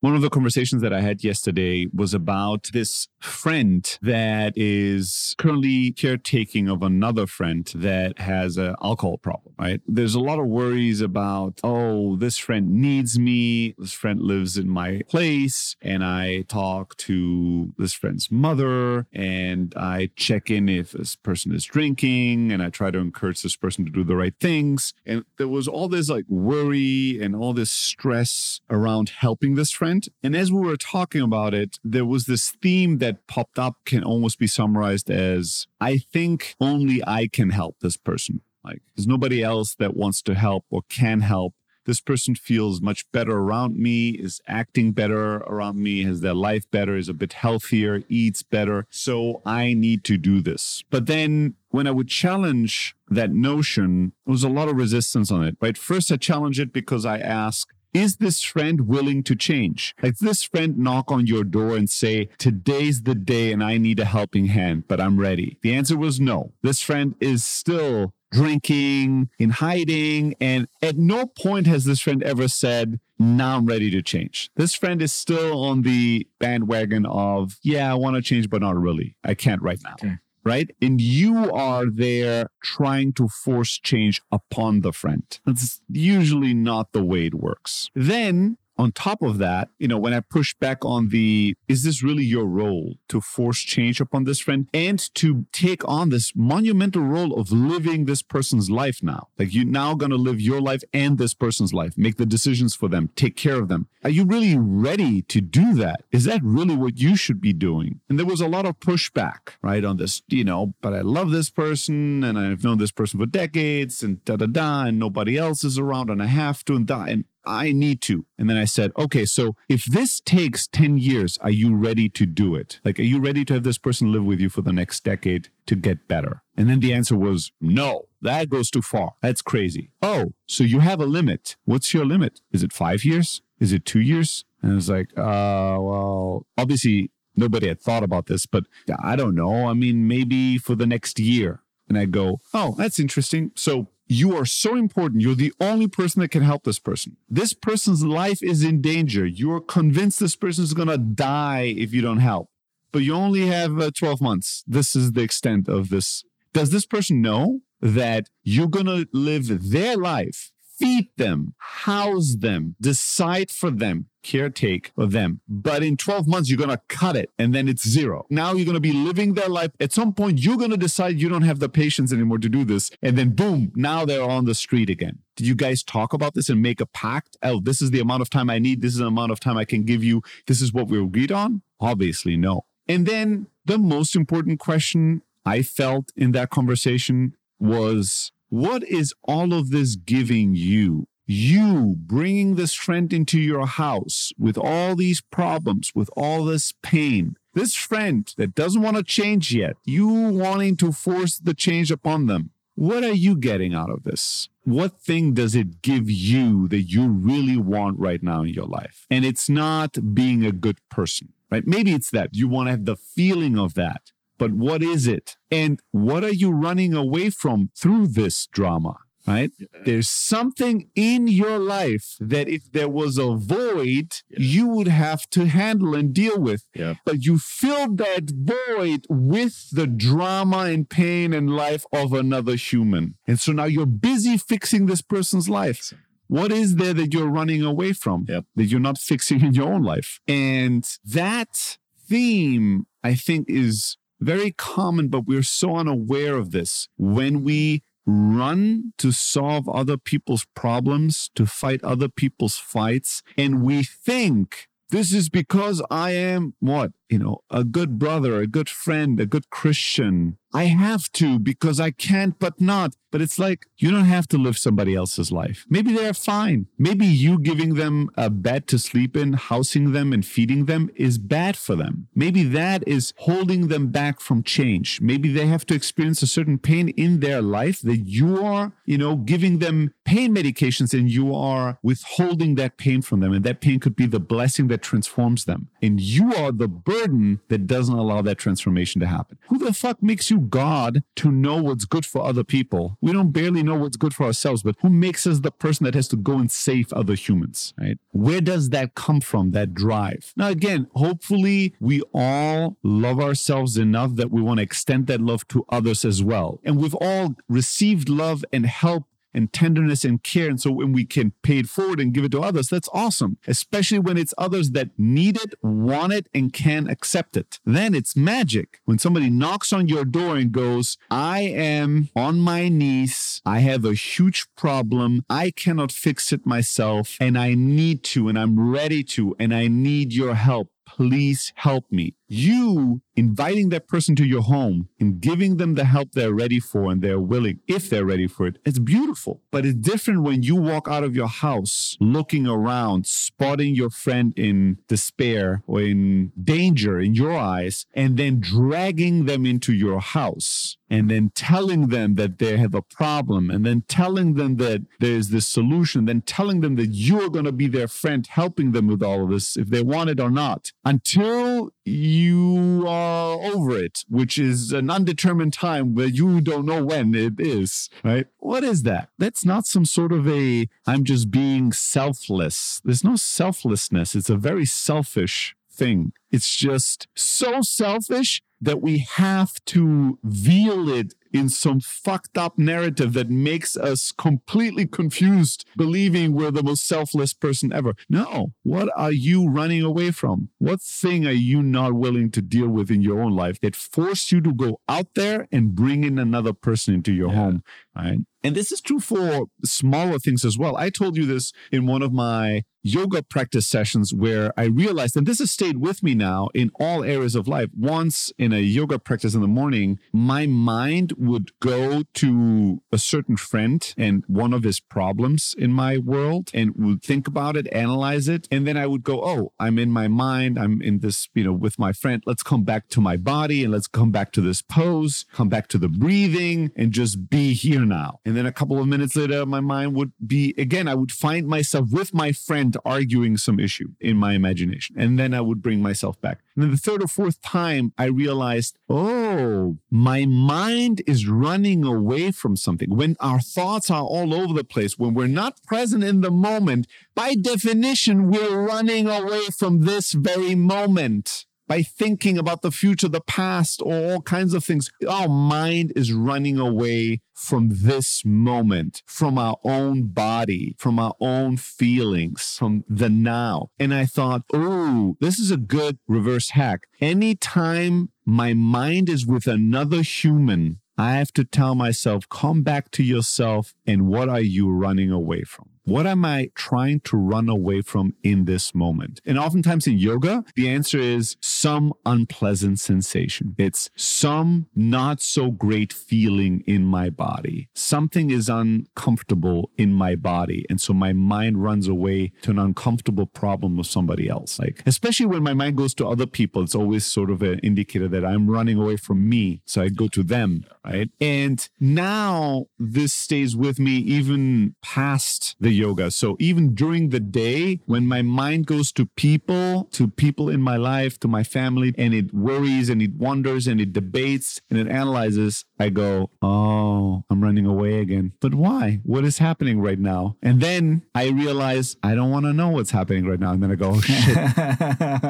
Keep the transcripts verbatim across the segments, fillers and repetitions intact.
One of the conversations that I had yesterday was about this friend that is currently caretaking of another friend that has an alcohol problem, right? There's a lot of worries about, oh, this friend needs me. This friend lives in my place. And I talk to this friend's mother and I check in if this person is drinking and I try to encourage this person to do the right things. And there was all this like worry and all this stress around helping this friend. And as we were talking about it, there was this theme that popped up, can almost be summarized as, I think only I can help this person. Like, there's nobody else that wants to help or can help. This person feels much better around me, is acting better around me, has their life better, is a bit healthier, eats better. So I need to do this. But then when I would challenge that notion, there was a lot of resistance on it, right? First, I challenge it because I ask, is this friend willing to change? Like, this friend knock on your door and say, today's the day and I need a helping hand, but I'm ready. The answer was no. This friend is still drinking, in hiding, and at no point has this friend ever said, now I'm ready to change. This friend is still on the bandwagon of, yeah, I want to change, but not really. I can't right now. Okay. Right? And you are there trying to force change upon the friend. That's usually not the way it works. Then, on top of that, you know, when I push back on the, is this really your role to force change upon this friend and to take on this monumental role of living this person's life now? Like, you're now going to live your life and this person's life, make the decisions for them, take care of them. Are you really ready to do that? Is that really what you should be doing? And there was a lot of pushback, right, on this, you know, but I love this person and I've known this person for decades and da-da-da and nobody else is around and I have to and da and I need to. And then I said, okay, so if this takes ten years, are you ready to do it? Like, are you ready to have this person live with you for the next decade to get better? And then the answer was, no, that goes too far. That's crazy. Oh, so you have a limit. What's your limit? Is it five years? Is it two years? And I was like, uh, well, obviously nobody had thought about this, but I don't know. I mean, maybe for the next year. And I go, oh, that's interesting. So you are so important. You're the only person that can help this person. This person's life is in danger. You're convinced this person is going to die if you don't help. But you only have uh, twelve months. This is the extent of this. Does this person know that you're going to live their life, feed them, house them, decide for them, caretake for them, but in twelve months, you're going to cut it and then it's zero. Now you're going to be living their life. At some point, you're going to decide you don't have the patience anymore to do this. And then boom, now they're on the street again. Did you guys talk about this and make a pact? Oh, this is the amount of time I need. This is the amount of time I can give you. This is what we agreed on? Obviously, no. And then the most important question I felt in that conversation was, what is all of this giving you? You bringing this friend into your house with all these problems, with all this pain. This friend that doesn't want to change yet, you wanting to force the change upon them. What are you getting out of this? What thing does it give you that you really want right now in your life? And it's not being a good person, right? Maybe it's that. You want to have the feeling of that. But what is it? And what are you running away from through this drama, right? Yeah. There's something in your life that if there was a void, yeah. you would have to handle and deal with. Yeah. But you filled that void with the drama and pain and life of another human. And so now you're busy fixing this person's life. What is there that you're running away from, yep. that you're not fixing in your own life? And that theme, I think, is very common, but we're so unaware of this. When we run to solve other people's problems, to fight other people's fights, and we think this is because I am what? You know, a good brother, a good friend, a good Christian. I have to because I can't, but not. But it's like, you don't have to live somebody else's life. Maybe they're fine. Maybe you giving them a bed to sleep in, housing them and feeding them is bad for them. Maybe that is holding them back from change. Maybe they have to experience a certain pain in their life that you are, you know, giving them pain medications and you are withholding that pain from them. And that pain could be the blessing that transforms them. And you are the burden burden that doesn't allow that transformation to happen. Who the fuck makes you God to know what's good for other people? We don't barely know what's good for ourselves, but who makes us the person that has to go and save other humans, right? Where does that come from, that drive? Now, again, hopefully we all love ourselves enough that we want to extend that love to others as well. And we've all received love and help and tenderness and care. And so when we can pay it forward and give it to others, that's awesome. Especially when it's others that need it, want it, and can accept it. Then it's magic. When somebody knocks on your door and goes, I am on my knees. I have a huge problem. I cannot fix it myself. And I need to, and I'm ready to, and I need your help. Please help me. You inviting that person to your home and giving them the help they're ready for and they're willing, if they're ready for it, it's beautiful. But it's different when you walk out of your house, looking around, spotting your friend in despair or in danger in your eyes, and then dragging them into your house and then telling them that they have a problem and then telling them that there's this solution, then telling them that you're going to be their friend, helping them with all of this, if they want it or not. Until you are over it, which is an undetermined time where you don't know when it is, right? What is that? That's not some sort of a, I'm just being selfless. There's no selflessness. It's a very selfish thing. It's just so selfish that we have to veil it in some fucked up narrative that makes us completely confused, believing we're the most selfless person ever. No. What are you running away from? What thing are you not willing to deal with in your own life that forced you to go out there and bring in another person into your yeah. home? Right? And this is true for smaller things as well. I told you this in one of my yoga practice sessions where I realized, and this has stayed with me now in all areas of life. Once in a yoga practice in the morning, my mind would go to a certain friend and one of his problems in my world and would think about it, analyze it. And then I would go, oh, I'm in my mind. I'm in this, you know, with my friend. Let's come back to my body and let's come back to this pose, come back to the breathing and just be here now. And then a couple of minutes later, my mind would be, again, I would find myself with my friend arguing some issue in my imagination. And then I would bring myself back. And then the third or fourth time, I realized, oh, my mind is running away from something. When our thoughts are all over the place, when we're not present in the moment, by definition, we're running away from this very moment. By thinking about the future, the past, or all kinds of things, our mind is running away from this moment, from our own body, from our own feelings, from the now. And I thought, oh, this is a good reverse hack. Anytime my mind is with another human, I have to tell myself, come back to yourself and what are you running away from? What am I trying to run away from in this moment? And oftentimes in yoga, the answer is some unpleasant sensation. It's some not so great feeling in my body. Something is uncomfortable in my body. And so my mind runs away to an uncomfortable problem with somebody else. Like, especially when my mind goes to other people, it's always sort of an indicator that I'm running away from me. So I go to them, right? And now this stays with me even past the yoga. So even during the day, when my mind goes to people, to people in my life, to my family, and it worries and it wonders and it debates and it analyzes, I go, oh, I'm running away again. But why? What is happening right now? And then I realize I don't want to know what's happening right now. And then I go,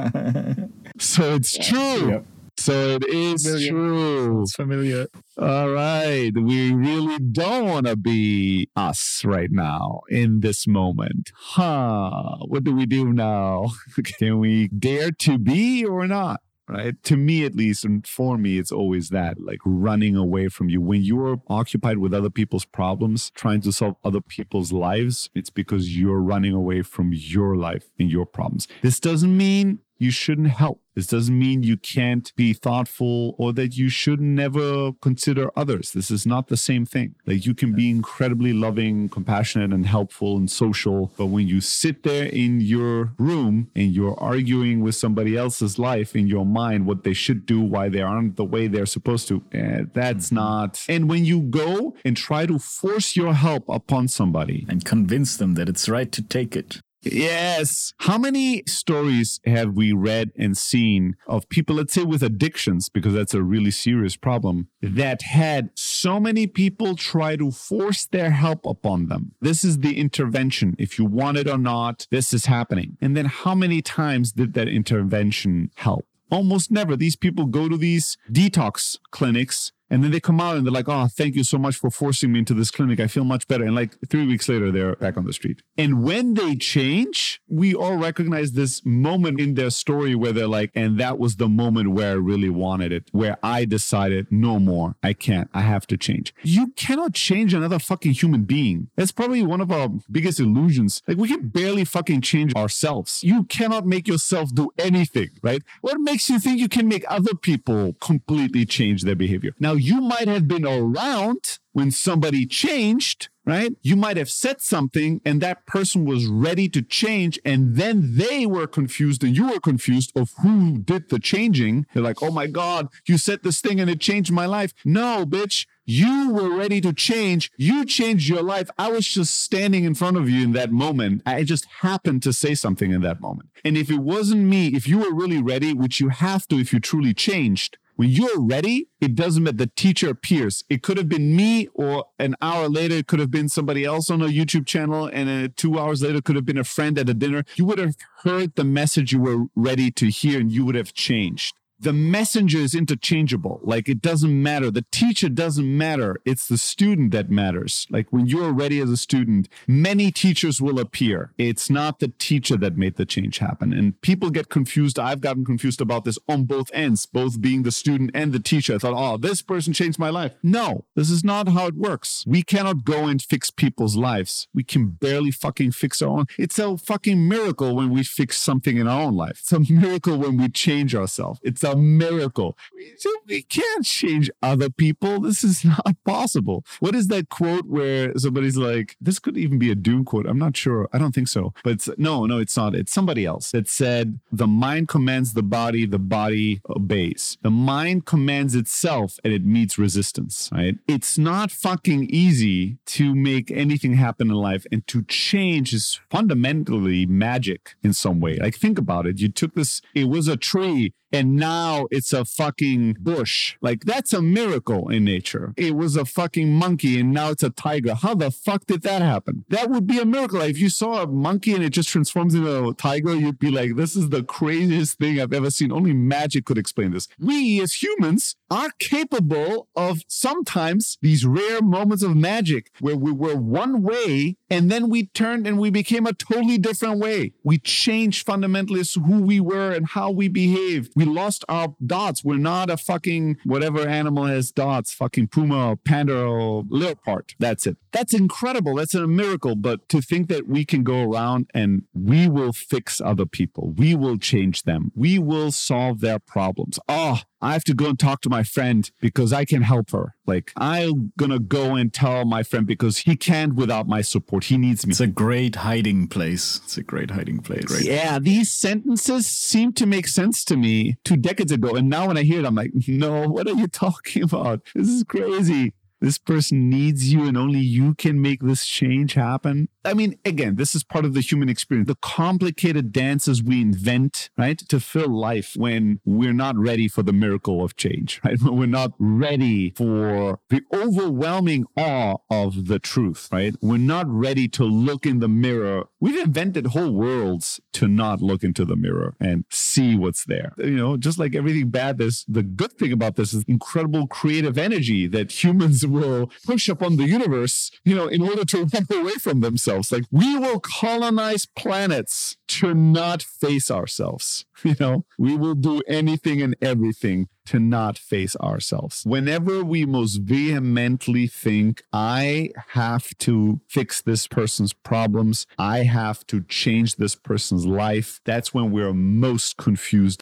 oh, shit. So it's true. Yep. So it is familiar. True. It's familiar. All right. We really don't want to be us right now in this moment. Huh. What do we do now? Can we dare to be or not? Right? To me, at least, and for me, it's always that, like running away from you. When you're occupied with other people's problems, trying to solve other people's lives, it's because you're running away from your life and your problems. This doesn't mean you shouldn't help. This doesn't mean you can't be thoughtful or that you should never consider others. This is not the same thing. Like, you can be incredibly loving, compassionate, and helpful and social. But when you sit there in your room and you're arguing with somebody else's life in your mind, what they should do, why they aren't the way they're supposed to, eh, that's not. And when you go and try to force your help upon somebody and convince them that it's right to take it. Yes. How many stories have we read and seen of people, let's say with addictions, because that's a really serious problem, that had so many people try to force their help upon them? This is the intervention. If you want it or not, this is happening. And then how many times did that intervention help? Almost never. These people go to these detox clinics and then they come out and they're like, oh, thank you so much for forcing me into this clinic. I feel much better. And like three weeks later, they're back on the street. And when they change, we all recognize this moment in their story where they're like, and that was the moment where I really wanted it, where I decided no more. I can't. I have to change. You cannot change another fucking human being. That's probably one of our biggest illusions. Like we can barely fucking change ourselves. You cannot make yourself do anything, right? What makes you think you can make other people completely change their behavior? Now, you might have been around when somebody changed, right? You might have said something and that person was ready to change and then they were confused and you were confused of who did the changing. They're like, oh my God, you said this thing and it changed my life. No, bitch. You were ready to change. You changed your life. I was just standing in front of you in that moment. I just happened to say something in that moment. And if it wasn't me, if you were really ready, which you have to if you truly changed, when you're ready, it doesn't matter. The teacher appears. It could have been me, or an hour later, it could have been somebody else on a YouTube channel, and uh, two hours later, it could have been a friend at a dinner. You would have heard the message you were ready to hear, and you would have changed. The messenger is interchangeable. Like, it doesn't matter. The teacher doesn't matter. It's the student that matters. Like, when you're ready as a student, many teachers will appear. It's not the teacher that made the change happen. And people get confused. I've gotten confused about this on both ends, both being the student and the teacher. I thought, oh, this person changed my life. No, this is not how it works. We cannot go and fix people's lives. We can barely fucking fix our own. It's a fucking miracle when we fix something in our own life. It's a miracle when we change ourselves. It's a A miracle. We, we can't change other people. This is not possible. What is that quote where somebody's like, this could even be a Doom quote. I'm not sure. I don't think so. But it's, no, no, it's not. It's somebody else that said, the mind commands the body, the body obeys. The mind commands itself and it meets resistance, right? It's not fucking easy to make anything happen in life, and to change is fundamentally magic in some way. Like, think about it. You took this, it was a tree, and now it's a fucking bush. Like, that's a miracle in nature. It was a fucking monkey and now it's a tiger. How the fuck did that happen? That would be a miracle. Like, if you saw a monkey and it just transforms into a tiger, you'd be like, this is the craziest thing I've ever seen. Only magic could explain this. We as humans are capable of sometimes these rare moments of magic where we were one way and then we turned and we became a totally different way. We changed fundamentally who we were and how we behaved. We lost our dots. We're not a fucking whatever animal has dots, fucking puma or panda or leopard. That's it. That's incredible. That's a miracle. But to think that we can go around and we will fix other people. We will change them. We will solve their problems. Oh, I have to go and talk to my friend because I can help her. Like, I'm going to go and tell my friend because he can't without my support. He needs me. It's a great hiding place. It's a great hiding place. Great. Yeah, these sentences seem to make sense to me two decades ago. And now when I hear it, I'm like, no, what are you talking about? This is crazy. This person needs you and only you can make this change happen. I mean, again, this is part of the human experience. The complicated dances we invent, right, to fill life when we're not ready for the miracle of change, right? When we're not ready for the overwhelming awe of the truth, right? We're not ready to look in the mirror. We've invented whole worlds to not look into the mirror and see what's there. You know, just like everything bad, there's the good thing about this is incredible creative energy that humans will push upon the universe, you know, in order to run away from themselves. Like, we will colonize planets to not face ourselves. You know, we will do anything and everything to not face ourselves. Whenever we most vehemently think, I have to fix this person's problems, I have to change this person's life, that's when we're most confused